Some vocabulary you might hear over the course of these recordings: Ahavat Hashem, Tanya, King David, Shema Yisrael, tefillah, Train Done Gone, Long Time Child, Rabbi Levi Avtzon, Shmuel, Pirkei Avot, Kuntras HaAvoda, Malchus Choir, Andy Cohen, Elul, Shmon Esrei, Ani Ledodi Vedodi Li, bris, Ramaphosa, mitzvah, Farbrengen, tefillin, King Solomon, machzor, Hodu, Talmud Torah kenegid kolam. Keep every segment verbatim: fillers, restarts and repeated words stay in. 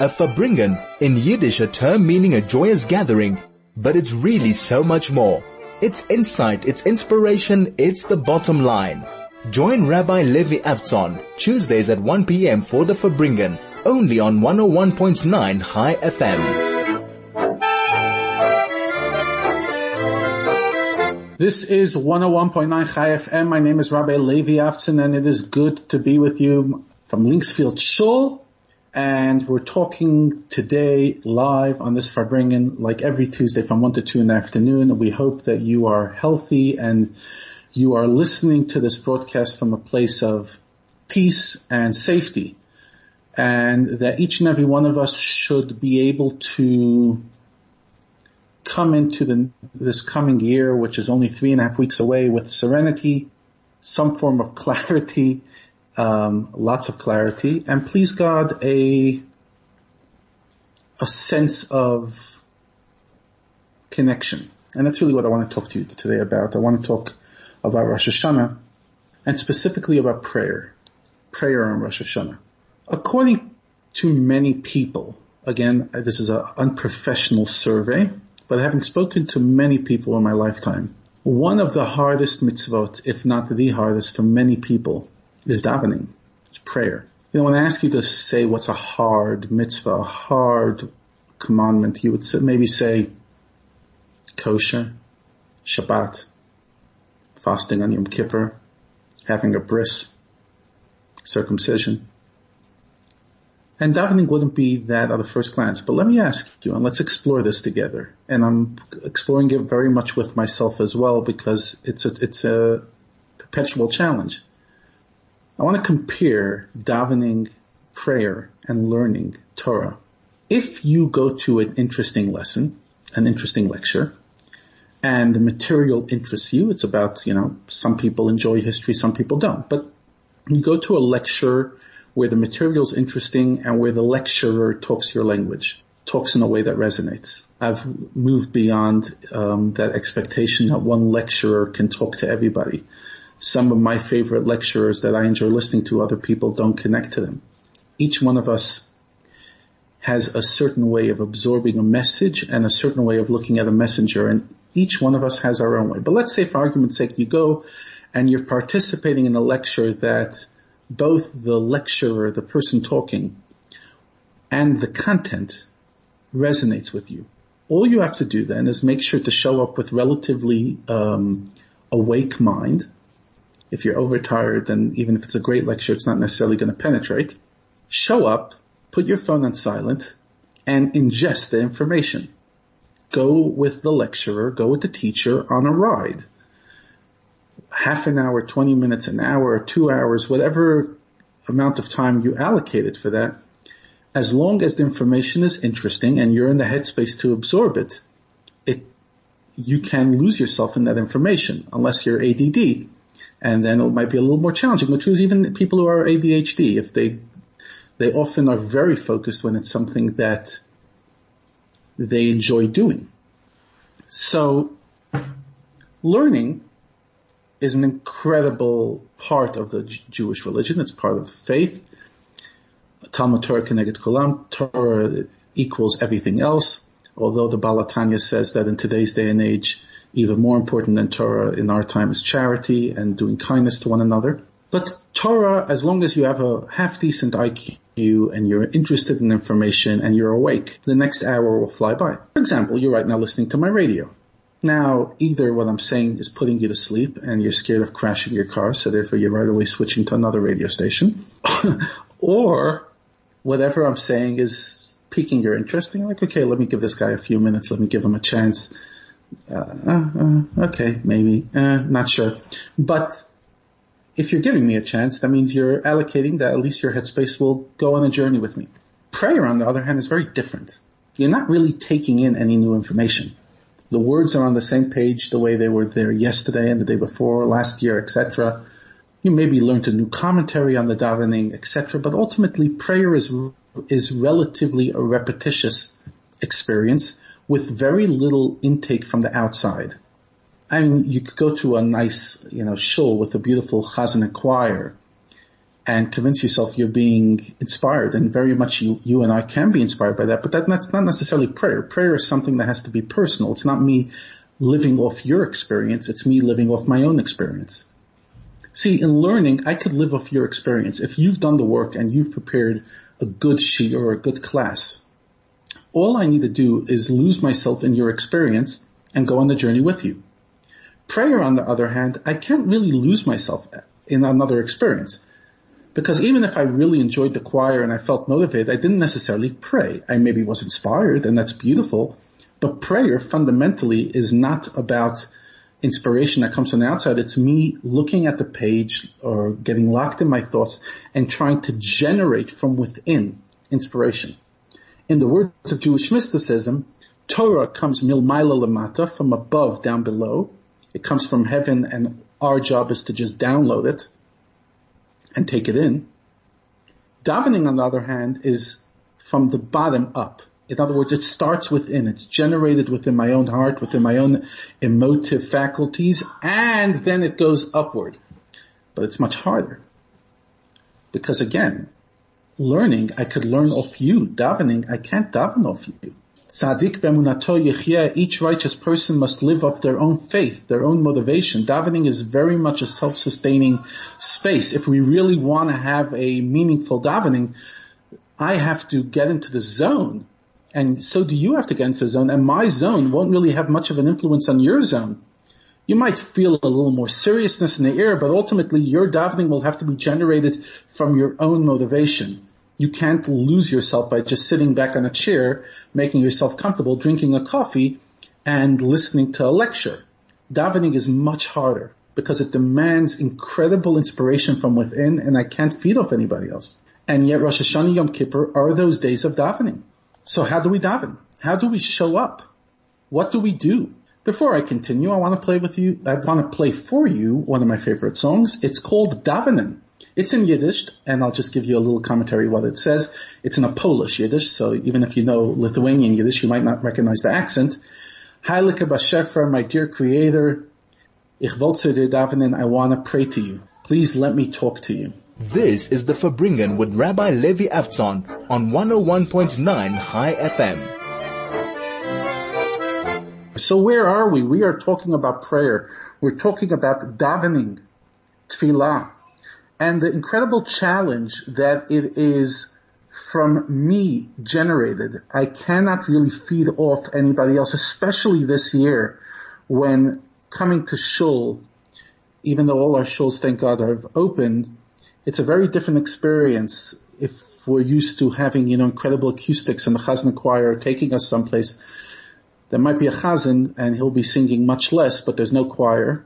A Farbrengen, in Yiddish a term meaning a joyous gathering, but it's really so much more. It's insight, it's inspiration, it's the bottom line. Join Rabbi Levi Avtzon, Tuesdays at one p.m. for the Farbrengen, only on one oh one point nine Chai F M. This is one oh one point nine Chai F M. My name is Rabbi Levi Avtzon, and it is good to be with you from Linksfield Shul. And we're talking today live on this Farbrengen, like every Tuesday from one to two in the afternoon. We hope that you are healthy and you are listening to this broadcast from a place of peace and safety. And that each and every one of us should be able to come into the, this coming year, which is only three and a half weeks away, with serenity, some form of clarity, um, lots of clarity, and please God, a a sense of connection. And that's really what I want to talk to you today about. I want to talk about Rosh Hashanah, and specifically about prayer, prayer on Rosh Hashanah. According to many people, again, this is an unprofessional survey, but having spoken to many people in my lifetime, one of the hardest mitzvot, if not the hardest for many people, is davening. It's prayer. You know, when I ask you to say what's a hard mitzvah, a hard commandment, you would maybe say kosher, Shabbat, fasting on Yom Kippur, having a bris, circumcision. And davening wouldn't be that at a first glance. But let me ask you, and let's explore this together. And I'm exploring it very much with myself as well, because it's a, it's a perpetual challenge. I want to compare davening, prayer, and learning Torah. If you go to an interesting lesson, an interesting lecture, and the material interests you, it's about, you know, some people enjoy history, some people don't. But you go to a lecture where the material's interesting and where the lecturer talks your language, talks in a way that resonates. I've moved beyond um, that expectation that one lecturer can talk to everybody. Some of my favorite lecturers that I enjoy listening to, other people don't connect to them. Each one of us has a certain way of absorbing a message and a certain way of looking at a messenger, and each one of us has our own way. But let's say, for argument's sake, you go and you're participating in a lecture that both the lecturer, the person talking, and the content resonates with you. All you have to do then is make sure to show up with relatively um, awake mind. If you're overtired, then even if it's a great lecture, it's not necessarily going to penetrate. Show up, put your phone on silent, and ingest the information. Go with the lecturer, go with the teacher on a ride. Half an hour, twenty minutes, an hour, two hours, whatever amount of time you allocated for that, as long as the information is interesting and you're in the headspace to absorb it, it you can lose yourself in that information, unless you're A D D. And then it might be a little more challenging, which is even people who are A D H D. If they they often are very focused when it's something that they enjoy doing. So learning is an incredible part of the Jewish religion. It's part of faith. Talmud Torah kenegid kolam. Torah equals everything else. Although the Tanya says that in today's day and age, even more important than Torah in our time is charity and doing kindness to one another. But Torah, as long as you have a half-decent I Q and you're interested in information and you're awake, the next hour will fly by. For example, you're right now listening to my radio. Now, either what I'm saying is putting you to sleep and you're scared of crashing your car, so therefore you're right away switching to another radio station, or whatever I'm saying is piquing your interest, and you're like, okay, let me give this guy a few minutes, let me give him a chance. Uh, uh, okay, maybe, uh, not sure. But if you're giving me a chance, that means you're allocating that at least your headspace will go on a journey with me. Prayer, on the other hand, is very different. You're not really taking in any new information. The words are on the same page the way they were there yesterday and the day before, last year, et cetera. You maybe learned a new commentary on the davening, et cetera. But ultimately, prayer is is relatively a repetitious experience with very little intake from the outside. I mean, you could go to a nice, you know, shul with a beautiful chazanek choir and convince yourself you're being inspired, and very much you, you and I can be inspired by that, but that, that's not necessarily prayer. Prayer is something that has to be personal. It's not me living off your experience, it's me living off my own experience. See, in learning, I could live off your experience. If you've done the work and you've prepared a good shiur or a good class, all I need to do is lose myself in your experience and go on the journey with you. Prayer, on the other hand, I can't really lose myself in another experience, because even if I really enjoyed the choir and I felt motivated, I didn't necessarily pray. I maybe was inspired, and that's beautiful, but prayer fundamentally is not about inspiration that comes from the outside. It's me looking at the page or getting locked in my thoughts and trying to generate from within inspiration. In the words of Jewish mysticism, Torah comes milmaila lamata, from above, down below. It comes from heaven, and our job is to just download it and take it in. Davening, on the other hand, is from the bottom up. In other words, it starts within. It's generated within my own heart, within my own emotive faculties, and then it goes upward. But it's much harder, because again, learning, I could learn off you. Davening, I can't daven off you. Tzadik b'emunato yechia, each righteous person must live off their own faith, their own motivation. Davening is very much a self-sustaining space. If we really want to have a meaningful davening, I have to get into the zone, and so do you have to get into the zone, and my zone won't really have much of an influence on your zone. You might feel a little more seriousness in the air, but ultimately your davening will have to be generated from your own motivation. You can't lose yourself by just sitting back on a chair, making yourself comfortable, drinking a coffee, and listening to a lecture. Davening is much harder because it demands incredible inspiration from within, and I can't feed off anybody else. And yet Rosh Hashanah, Yom Kippur are those days of davening. So how do we daven? How do we show up? What do we do? Before I continue, I want to play with you, I want to play for you one of my favorite songs. It's called Davening. It's in Yiddish, and I'll just give you a little commentary what it says. It's in a Polish Yiddish, so even if you know Lithuanian Yiddish, you might not recognize the accent. Heilige Bashefer, my dear creator, ich wollte dir davenen, I want to pray to you. Please let me talk to you. This is the Farbrengen with Rabbi Levi Avtzon on one oh one point nine Chai F M. So where are we? We are talking about prayer. We're talking about davening, tefillah, and the incredible challenge that it is from me generated. I cannot really feed off anybody else, especially this year when coming to shul, even though all our shuls, thank God, have opened, it's a very different experience if we're used to having, you know, incredible acoustics and the chazanek choir taking us someplace. There might be a chazzan, and he'll be singing much less, but there's no choir.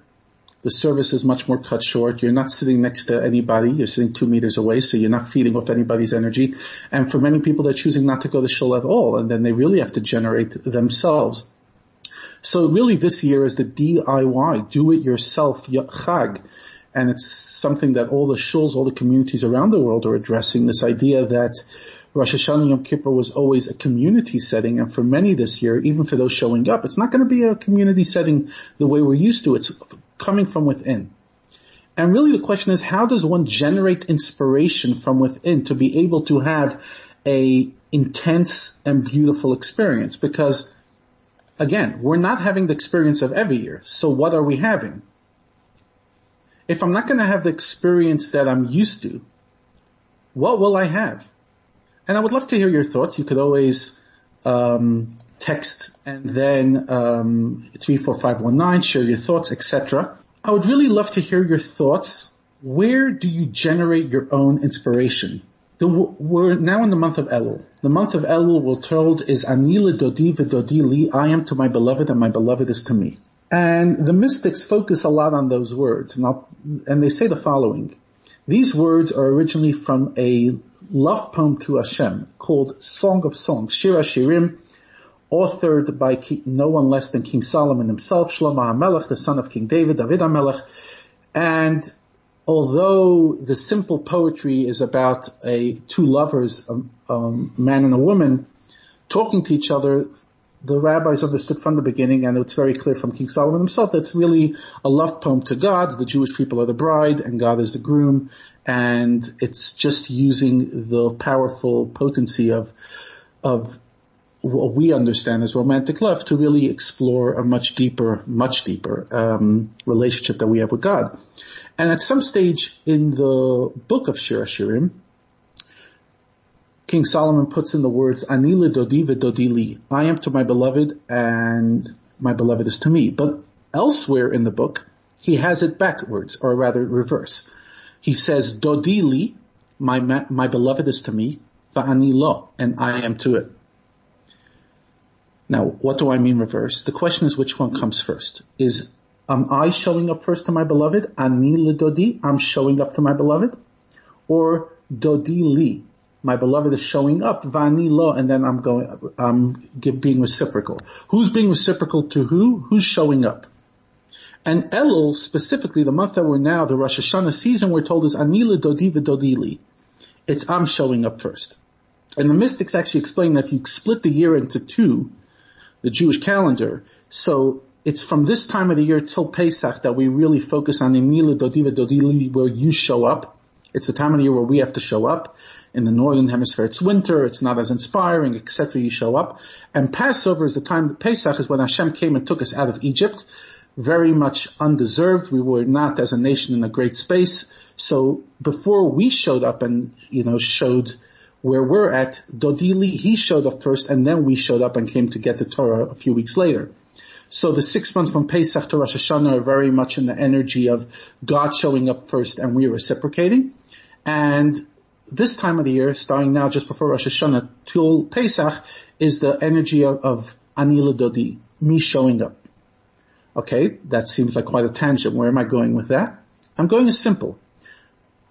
The service is much more cut short. You're not sitting next to anybody. You're sitting two meters away, so you're not feeding off anybody's energy. And for many people, they're choosing not to go to shul at all, and then they really have to generate themselves. So really this year is the D I Y, do-it-yourself chag. And it's something that all the shuls, all the communities around the world are addressing, this idea that Rosh Hashanah Yom Kippur was always a community setting, and for many this year, even for those showing up, it's not going to be a community setting the way we're used to. It's coming from within. And really the question is, how does one generate inspiration from within to be able to have a intense and beautiful experience? Because, again, we're not having the experience of every year, so what are we having? If I'm not going to have the experience that I'm used to, what will I have? And I would love to hear your thoughts. You could always um, text and then um, three four five one nine, share your thoughts, et cetera. I would really love to hear your thoughts. Where do you generate your own inspiration? The, we're now in the month of Elul. The month of Elul, we're told, is Ani Ledodi Vedodi Li, I am to my beloved and my beloved is to me. And the mystics focus a lot on those words. And, I'll, and they say the following. These words are originally from a love poem to Hashem called Song of Songs, Shir Hashirim, authored by no one less than King Solomon himself, Shlomo HaMelech, the son of King David, David HaMelech. And although the simple poetry is about a two lovers, a, a man and a woman, talking to each other, the rabbis understood from the beginning, and it's very clear from King Solomon himself, that's really a love poem to God. The Jewish people are the bride, and God is the groom, and it's just using the powerful potency of of what we understand as romantic love to really explore a much deeper, much deeper um, relationship that we have with God. And at some stage in the book of Shir Hashirim, King Solomon puts in the words, Ani Ledodi Vedodi Li, I am to my beloved and my beloved is to me. But elsewhere in the book, he has it backwards, or rather reverse. He says, Dodi Li, my, my beloved is to me, Va'ani Lo, and I am to it. Now, what do I mean reverse? The question is which one comes first. Is, am I showing up first to my beloved? Ani Ledodi, I'm showing up to my beloved? Or Dodi Li, my beloved is showing up, Vani Lo, and then I'm going, I'm being reciprocal. Who's being reciprocal to who? Who's showing up? And Elul, specifically, the month that we're now, the Rosh Hashanah season, we're told is Ani Ledodi Vedodi Li. It's I'm showing up first. And the mystics actually explain that if you split the year into two, the Jewish calendar, so it's from this time of the year till Pesach that we really focus on Ani Ledodi Vedodi Li, where you show up. It's the time of the year where we have to show up. In the northern hemisphere, it's winter, it's not as inspiring, et cetera. You show up. And Passover is the time, Pesach is when Hashem came and took us out of Egypt. Very much undeserved. We were not as a nation in a great space. So before we showed up and, you know, showed where we're at, Dodili, he showed up first, and then we showed up and came to get the Torah a few weeks later. So the six months from Pesach to Rosh Hashanah are very much in the energy of God showing up first and we reciprocating. And this time of the year, starting now just before Rosh Hashanah till Pesach, is the energy of, of Ani Ledodi, me showing up. Okay, that seems like quite a tangent. Where am I going with that? I'm going as simple.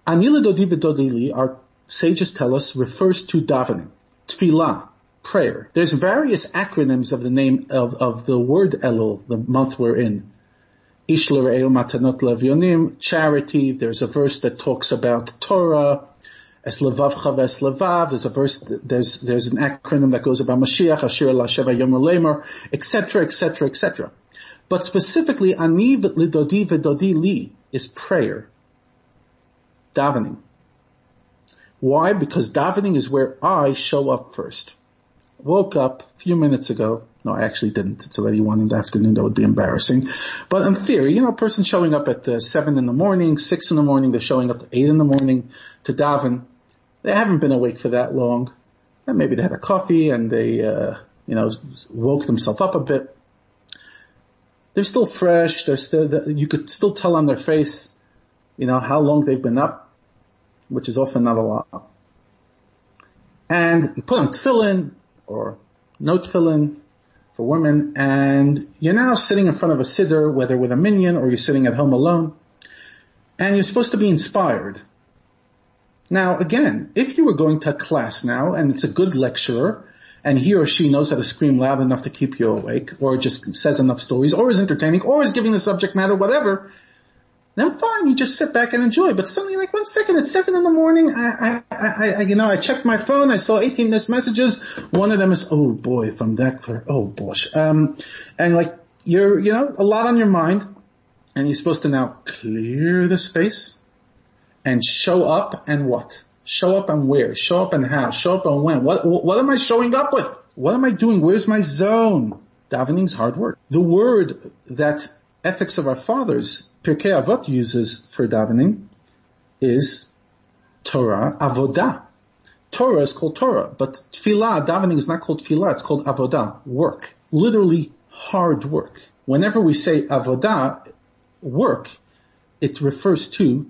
Ani Ledodi Vedodi Li, our sages tell us, refers to davening, tefillah, prayer. There's various acronyms of the name of, of the word Elul, the month we're in. Ish l're'ehu matanot l'avyonim, charity. There's a verse that talks about Torah. Es levavcha v'es levav. There's a verse, there's, there's an acronym that goes about Mashiach, Asher la'sheva yom u'lemer, et cetera, et cetera, et cetera. But specifically, Ani Ledodi Vedodi Li is prayer, davening. Why? Because davening is where I show up first. Woke up a few minutes ago. No, I actually didn't. It's already one in the afternoon. That would be embarrassing. But in theory, you know, a person showing up at uh, seven in the morning, six in the morning, they're showing up at eight in the morning to daven. They haven't been awake for that long. And maybe they had a coffee and they, uh, you know, woke themselves up a bit. They're still fresh. They're still, you could still tell on their face, you know, how long they've been up, which is often not a lot. And you put on tefillin or no tefillin for women, and you're now sitting in front of a siddur, whether with a minion or you're sitting at home alone, and you're supposed to be inspired. Now, again, if you were going to a class now, and it's a good lecturer, and he or she knows how to scream loud enough to keep you awake, or just says enough stories, or is entertaining, or is giving the subject matter, whatever, then fine, you just sit back and enjoy. But suddenly, like, one second, it's seven in the morning, I, I, I, you know, I checked my phone, I saw eighteen missed messages, one of them is, oh boy, from that, oh bosh. Um, and like, you're, you know, a lot on your mind, and you're supposed to now clear the space, and show up and what? Show up and where? Show up and how? Show up and when? What, what am I showing up with? What am I doing? Where's my zone? Davening's hard work. The word that ethics of our fathers, Pirkei Avot, uses for davening is Torah, avodah. Torah is called Torah, but tefillah, davening is not called tefillah, it's called avodah, work. Literally hard work. Whenever we say avodah, work, it refers to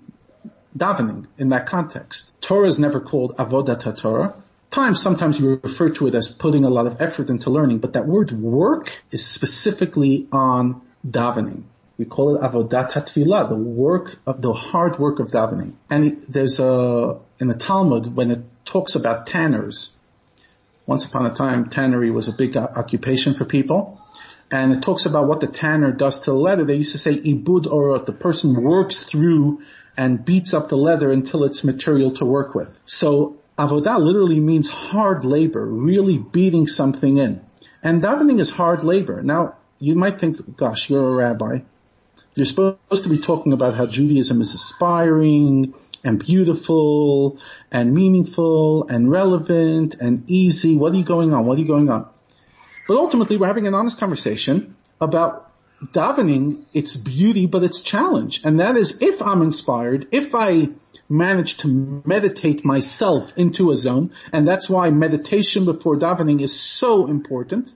davening in that context. Torah is never called avodat Torah. Times, sometimes you refer to it as putting a lot of effort into learning, but that word work is specifically on davening. We call it avodat hatfilah, the work of the hard work of davening. And there's a in the Talmud when it talks about tanners. Once upon a time, tannery was a big occupation for people, and it talks about what the tanner does to the leather. They used to say ibud orot, the person works through and beats up the leather until it's material to work with. So avodah literally means hard labor, really beating something in. And davening is hard labor. Now, you might think, gosh, you're a rabbi. You're supposed to be talking about how Judaism is aspiring and beautiful and meaningful and relevant and easy. What are you going on? What are you going on? But ultimately, we're having an honest conversation about davening, its beauty, but its challenge. And that is, if I'm inspired, if I manage to meditate myself into a zone, and that's why meditation before davening is so important,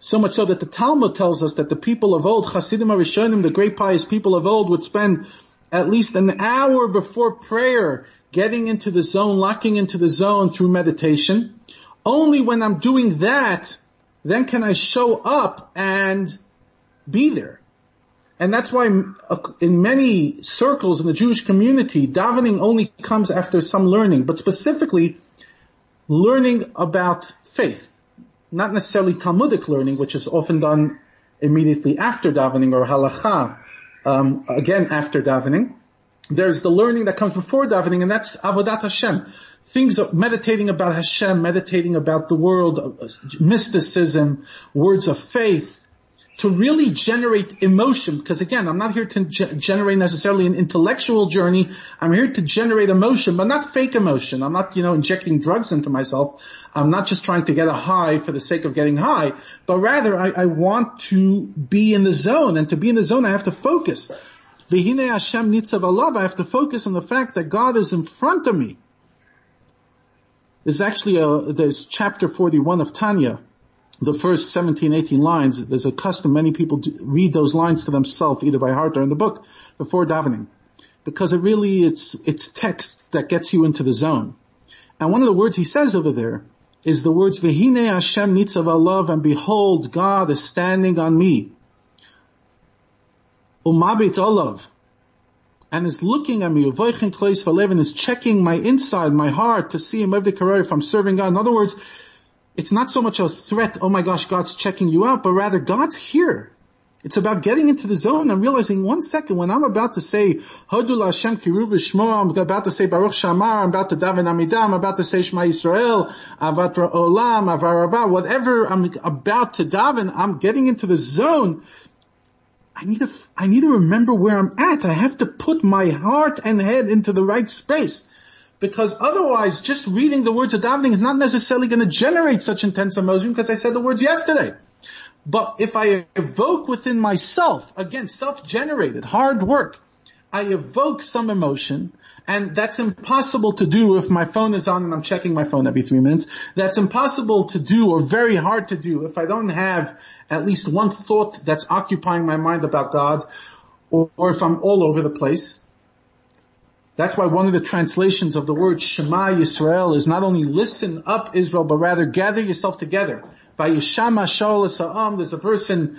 so much so that the Talmud tells us that the people of old, Chasidim HaRishonim, the great pious people of old, would spend at least an hour before prayer getting into the zone, locking into the zone through meditation. Only when I'm doing that, then can I show up and be there. And that's why in many circles in the Jewish community, davening only comes after some learning, but specifically learning about faith, not necessarily Talmudic learning, which is often done immediately after davening, or halakha, um, again after davening. There's the learning that comes before davening, and that's Avodat Hashem. Things of meditating about Hashem, meditating about the world, mysticism, words of faith, to really generate emotion, because again, I'm not here to ge- generate necessarily an intellectual journey. I'm here to generate emotion, but not fake emotion. I'm not, you know, injecting drugs into myself. I'm not just trying to get a high for the sake of getting high, but rather I, I want to be in the zone, and to be in the zone, I have to focus. V'hinei Hashem nitzav alav. I have to focus on the fact that God is in front of me. There's actually a, there's chapter forty-one of Tanya. The first seventeen, eighteen lines, there's a custom, many people do, read those lines to themselves, either by heart or in the book, before davening. Because it really, it's, it's text that gets you into the zone. And one of the words he says over there is the words, V'hinei Hashem nitzav alav, and behold, God is standing on me. Umabit olav, and is looking at me, uvoichin klois v'alev, and is checking my inside, my heart, to see him every career if I'm serving God. In other words, it's not so much a threat, oh my gosh, God's checking you out, but rather God's here. It's about getting into the zone and realizing, one second, when I'm about to say, Hodu L'Hashem Kiru V'Shmo, I'm about to say Baruch Shamar, I'm about to daven Amidah, I'm about to say Shema Yisrael, Avat Olam, Avar Rabbah, whatever I'm about to daven, I'm getting into the zone. I need to, I need to remember where I'm at. I have to put my heart and head into the right space. Because otherwise, just reading the words of davening is not necessarily going to generate such intense emotion, because I said the words yesterday. But if I evoke within myself, again, self-generated, hard work, I evoke some emotion, and that's impossible to do if my phone is on and I'm checking my phone every three minutes. That's impossible to do, or very hard to do, if I don't have at least one thought that's occupying my mind about God, or, or if I'm all over the place. That's why one of the translations of the word Shema Yisrael is not only listen up Israel, but rather gather yourself together. Vayishama Shaul Sa'am, there's a verse in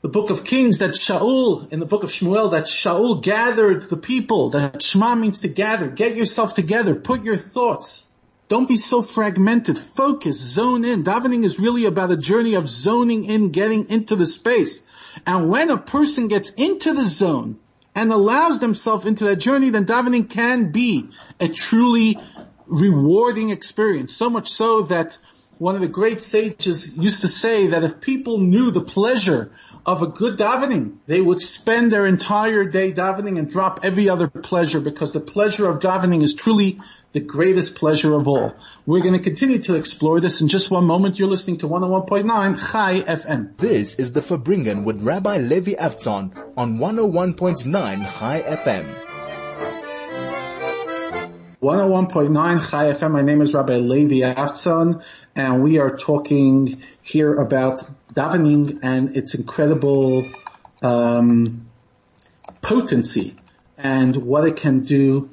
the book of Kings that Shaul, in the book of Shmuel, that Shaul gathered the people, that Shema means to gather. Get yourself together, put your thoughts. Don't be so fragmented, focus, zone in. Davening is really about a journey of zoning in, getting into the space. And when a person gets into the zone and allows themselves into that journey, then davening can be a truly rewarding experience. So much so that one of the great sages used to say that if people knew the pleasure of a good davening, they would spend their entire day davening and drop every other pleasure, because the pleasure of davening is truly the greatest pleasure of all. We're going to continue to explore this in just one moment. You're listening to one oh one point nine Chai F M. This is the Farbrengen with Rabbi Levi Avtzon on one oh one point nine Chai F M. one oh one point nine Chai F M. My name is Rabbi Levi Avtzon, and we are talking here about davening and its incredible um, potency and what it can do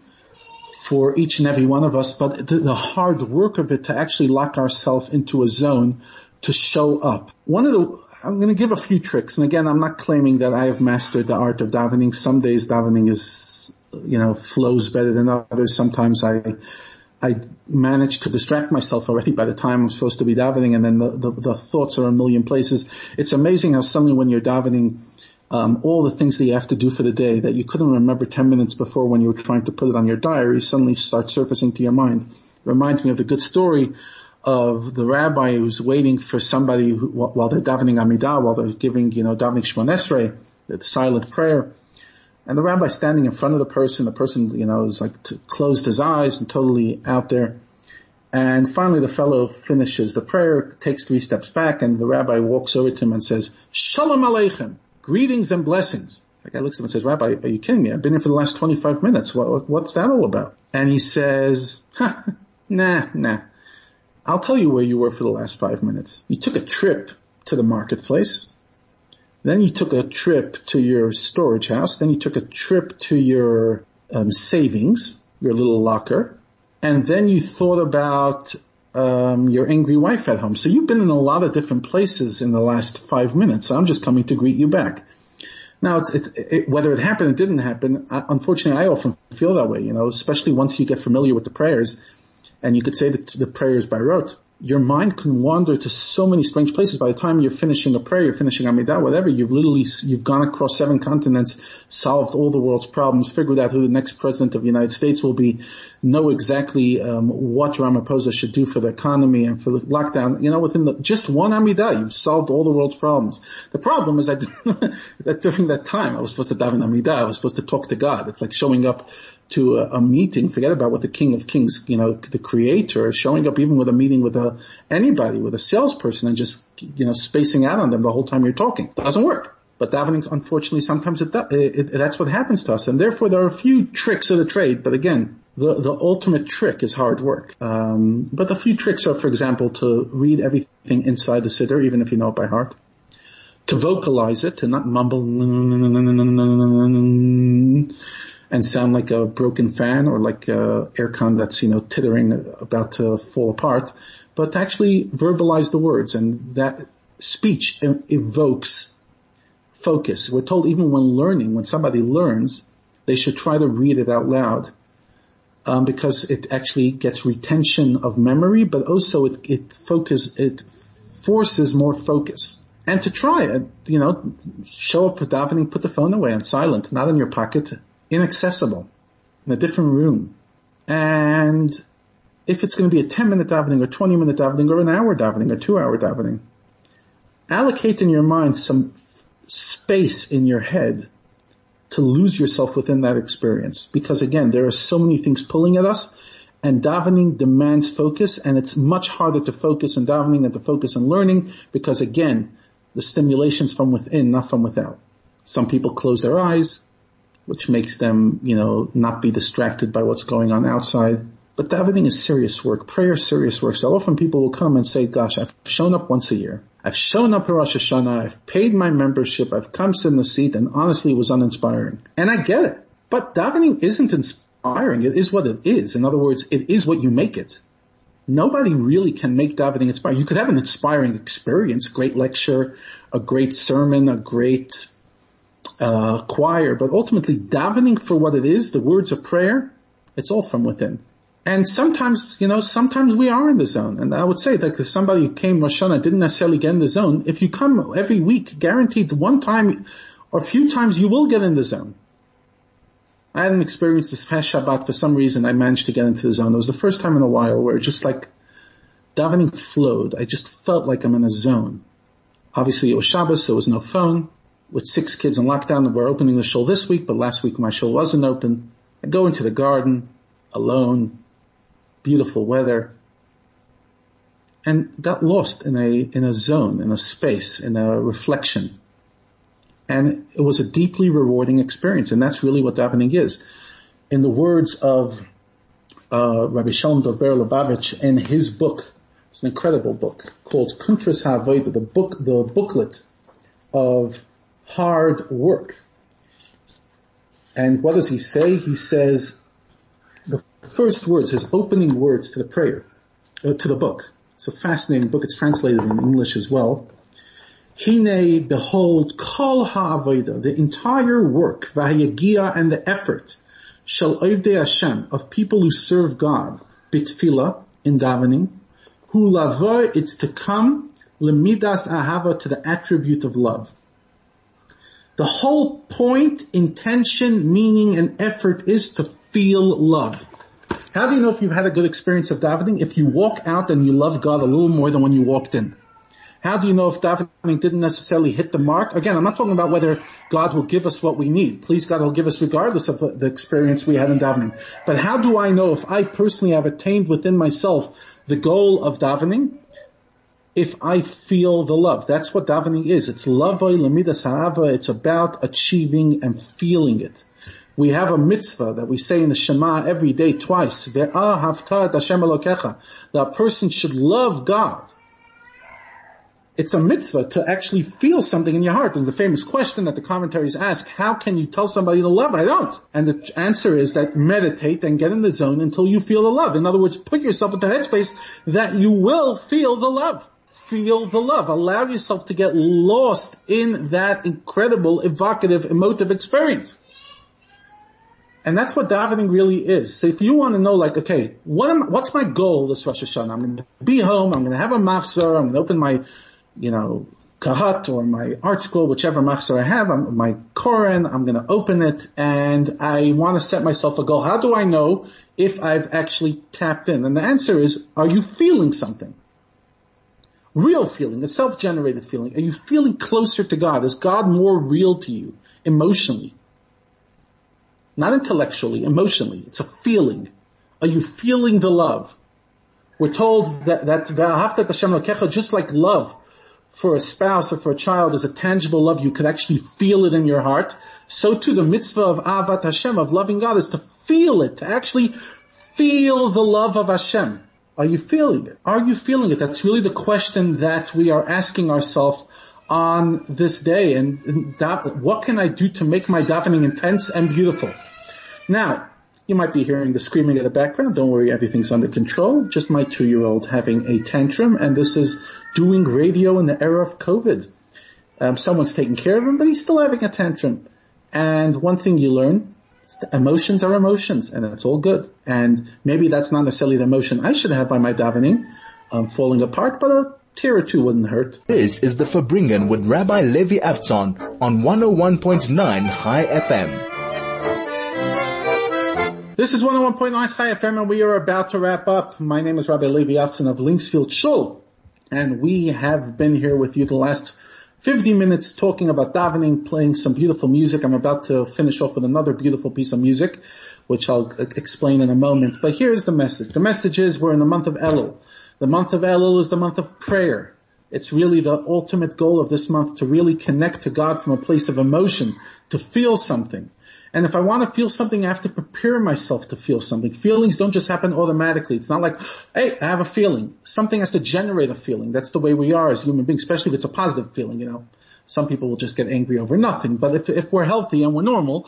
for each and every one of us, but the, the hard work of it to actually lock ourselves into a zone to show up. One of the, I'm going to give a few tricks, and again, I'm not claiming that I have mastered the art of davening. Some days davening is, you know, flows better than others. Sometimes I, I manage to distract myself already by the time I'm supposed to be davening, and then the, the, the thoughts are a million places. It's amazing how suddenly when you're davening, um, all the things that you have to do for the day that you couldn't remember ten minutes before when you were trying to put it on your diary suddenly start surfacing to your mind. It reminds me of the good story of the rabbi who's waiting for somebody who, while they're davening Amidah, while they're giving, you know, davening Shmon Esrei, the silent prayer. And the rabbi's standing in front of the person. The person, you know, is like t- closed his eyes and totally out there. And finally the fellow finishes the prayer, takes three steps back, and the rabbi walks over to him and says, "Shalom Aleichem, greetings and blessings." The guy looks at him and says, "Rabbi, are you kidding me? I've been here for the last twenty-five minutes. What, what's that all about?" And he says, huh, nah, nah. I'll tell you where you were for the last five minutes. You took a trip to the marketplace. Then you took a trip to your storage house. Then you took a trip to your um, savings, your little locker. And then you thought about um, your angry wife at home. So you've been in a lot of different places in the last five minutes. So I'm just coming to greet you back. Now, it's, it's, it, whether it happened or didn't happen, I, unfortunately, I often feel that way, you know, especially once you get familiar with the prayers, and you could say that the prayers by rote. Your mind can wander to so many strange places. By the time you're finishing a prayer, you're finishing Amidah, whatever, you've literally, you've gone across seven continents, solved all the world's problems, figured out who the next president of the United States will be, know exactly um, what Ramaphosa should do for the economy and for the lockdown. You know, within the, just one Amidah, you've solved all the world's problems. The problem is that, that during that time, I was supposed to daven Amidah, I was supposed to talk to God. It's like showing up to a, a meeting, forget about what the King of Kings, you know, the Creator, showing up even with a meeting with a, anybody, with a salesperson, and just, you know, spacing out on them the whole time you're talking. Doesn't work. But davening, unfortunately, sometimes it, it, it that's what happens to us. And therefore, there are a few tricks of the trade. But again, the, the ultimate trick is hard work. Um, but the few tricks are, for example, to read everything inside the Siddur, even if you know it by heart. To vocalize it, to not mumble and sound like a broken fan or like a aircon that's, you know, tittering, about to fall apart, but to actually verbalize the words. And that speech evokes focus. We're told even when learning, when somebody learns, they should try to read it out loud, um, because it actually gets retention of memory, but also it, it focus, it forces more focus. And to try it, you know, show up with davening, put the phone away on silent, not in your pocket, inaccessible, in a different room. And if it's going to be a ten-minute davening or twenty-minute davening or an hour davening or two-hour davening, allocate in your mind some f- space in your head to lose yourself within that experience. Because, again, there are so many things pulling at us, and davening demands focus, and it's much harder to focus in davening than to focus in learning because, again, the stimulation's from within, not from without. Some people close their eyes, which makes them, you know, not be distracted by what's going on outside. But davening is serious work. Prayer is serious work. So often people will come and say, gosh, I've shown up once a year. I've shown up at Rosh Hashanah. I've paid my membership. I've come sit in the seat, and honestly, it was uninspiring. And I get it. But davening isn't inspiring. It is what it is. In other words, it is what you make it. Nobody really can make davening inspiring. You could have an inspiring experience, great lecture, a great sermon, a great Uh, choir, but ultimately davening for what it is, the words of prayer, it's all from within. And sometimes, you know, sometimes we are in the zone. And I would say that if somebody who came Rosh Hashanah didn't necessarily get in the zone, if you come every week, guaranteed one time or a few times you will get in the zone. I had an experience this past Shabbat. For some reason, I managed to get into the zone. It was the first time in a while where just like davening flowed. I just felt like I'm in a zone. Obviously, it was Shabbos, there was no phone. With six kids in lockdown, we're opening the shul this week, but last week my shul wasn't open. I go into the garden, alone, beautiful weather, and got lost in a, in a zone, in a space, in a reflection. And it was a deeply rewarding experience, and that's really what davening is. In the words of, uh, Rabbi Shalom Dober Lubavitch in his book, it's an incredible book called Kuntras HaAvoda, the book, the booklet of hard work. And what does he say? He says the first words, his opening words to the prayer, uh, to the book. It's a fascinating book. It's translated in English as well. Hine, behold, kol ha'avoda, the entire work, v'hayagia, and the effort, shel oivdei Hashem, of people who serve God, bitfila, in davening, hu lavo, it's to come, lemidas ahava, to the attribute of love. The whole point, intention, meaning, and effort is to feel love. How do you know if you've had a good experience of davening? If you walk out and you love God a little more than when you walked in. How do you know if davening didn't necessarily hit the mark? Again, I'm not talking about whether God will give us what we need. Please, God will give us regardless of the experience we had in davening. But how do I know if I personally have attained within myself the goal of davening? If I feel the love. That's what davening is. It's lavoi lamidas ha'ava. It's about achieving and feeling it. We have a mitzvah that we say in the Shema every day twice. Ve'ahavta Hashem Elokecha. That a person should love God. It's a mitzvah to actually feel something in your heart. And the famous question that the commentaries ask, how can you tell somebody to love? I don't. And the answer is that meditate and get in the zone until you feel the love. In other words, put yourself in the headspace that you will feel the love. Feel the love. Allow yourself to get lost in that incredible, evocative, emotive experience. And that's what davening really is. So if you want to know, like, okay, what am, what's my goal this Rosh Hashanah? I'm going to be home. I'm going to have a machzor. I'm going to open my... you know, kahat or my art school, whichever machzor I have, I'm, my koran, I'm going to open it, and I want to set myself a goal. How do I know if I've actually tapped in? And the answer is, are you feeling something? Real feeling, a self-generated feeling. Are you feeling closer to God? Is God more real to you emotionally? Not intellectually, emotionally. It's a feeling. Are you feeling the love? We're told that, that just like love, for a spouse or for a child is a tangible love. You could actually feel it in your heart. So too the mitzvah of Ahavat Hashem, of loving God, is to feel it, to actually feel the love of Hashem. Are you feeling it? Are you feeling it? That's really the question that we are asking ourselves on this day. And, and da- what can I do to make my davening intense and beautiful? Now, you might be hearing the screaming in the background. Don't worry, everything's under control. Just my two-year-old having a tantrum, and this is doing radio in the era of COVID. Um, someone's taking care of him, but he's still having a tantrum. And one thing you learn, emotions are emotions, and that's all good. And maybe that's not necessarily the emotion I should have by my davening, um, falling apart, but a tear or two wouldn't hurt. This is the Farbrengen with Rabbi Levi Avtzon on one oh one point nine Chai F M. This is one oh one point nine Chai F M, and we are about to wrap up. My name is Rabbi Levi Avtzon of Linksfield Shul, and we have been here with you the last fifty minutes talking about davening, playing some beautiful music. I'm about to finish off with another beautiful piece of music, which I'll explain in a moment. But here's the message. The message is we're in the month of Elul. The month of Elul is the month of prayer. It's really the ultimate goal of this month, to really connect to God from a place of emotion, to feel something. And if I want to feel something, I have to prepare myself to feel something. Feelings don't just happen automatically. It's not like, hey, I have a feeling. Something has to generate a feeling. That's the way we are as human beings, especially if it's a positive feeling, you know. Some people will just get angry over nothing. But if, if we're healthy and we're normal,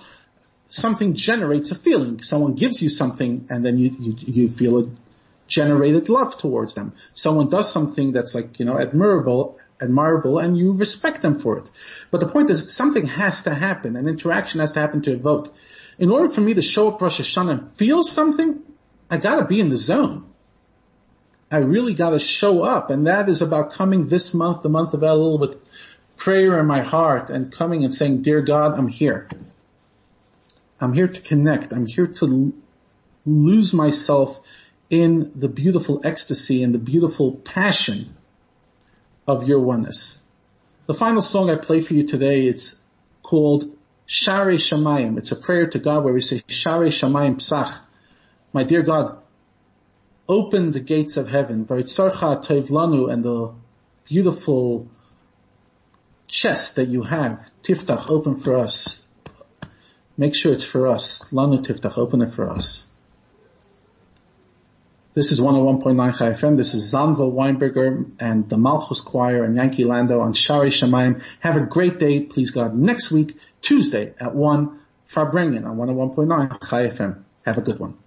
something generates a feeling. Someone gives you something, and then you, you, you feel a generated love towards them. Someone does something that's like, you know, admirable, admirable, and you respect them for it. But the point is, something has to happen. An interaction has to happen to evoke. In order for me to show up Rosh Hashanah and feel something, I gotta be in the zone. I really gotta show up, and that is about coming this month, the month of Elul, with prayer in my heart, and coming and saying, Dear God, I'm here. I'm here to connect. I'm here to l- lose myself in the beautiful ecstasy and the beautiful passion of your oneness. The final song I play for you today, it's called Sha'arei Shamayim. It's a prayer to God where we say, Sha'arei Shamayim Pesach. My dear God, open the gates of heaven. V'yitzarcha tov lanu, and the beautiful chest that you have, tiftach, open for us. Make sure it's for us. Lanu tiftach, open it for us. This is one oh one point nine Chai F M. This is Zanva Weinberger and the Malchus Choir and Yankee Lando on Sha'arei Shamayim. Have a great day, please God. Next week, Tuesday at one, Farbrengen on one oh one point nine Chai F M. Have a good one.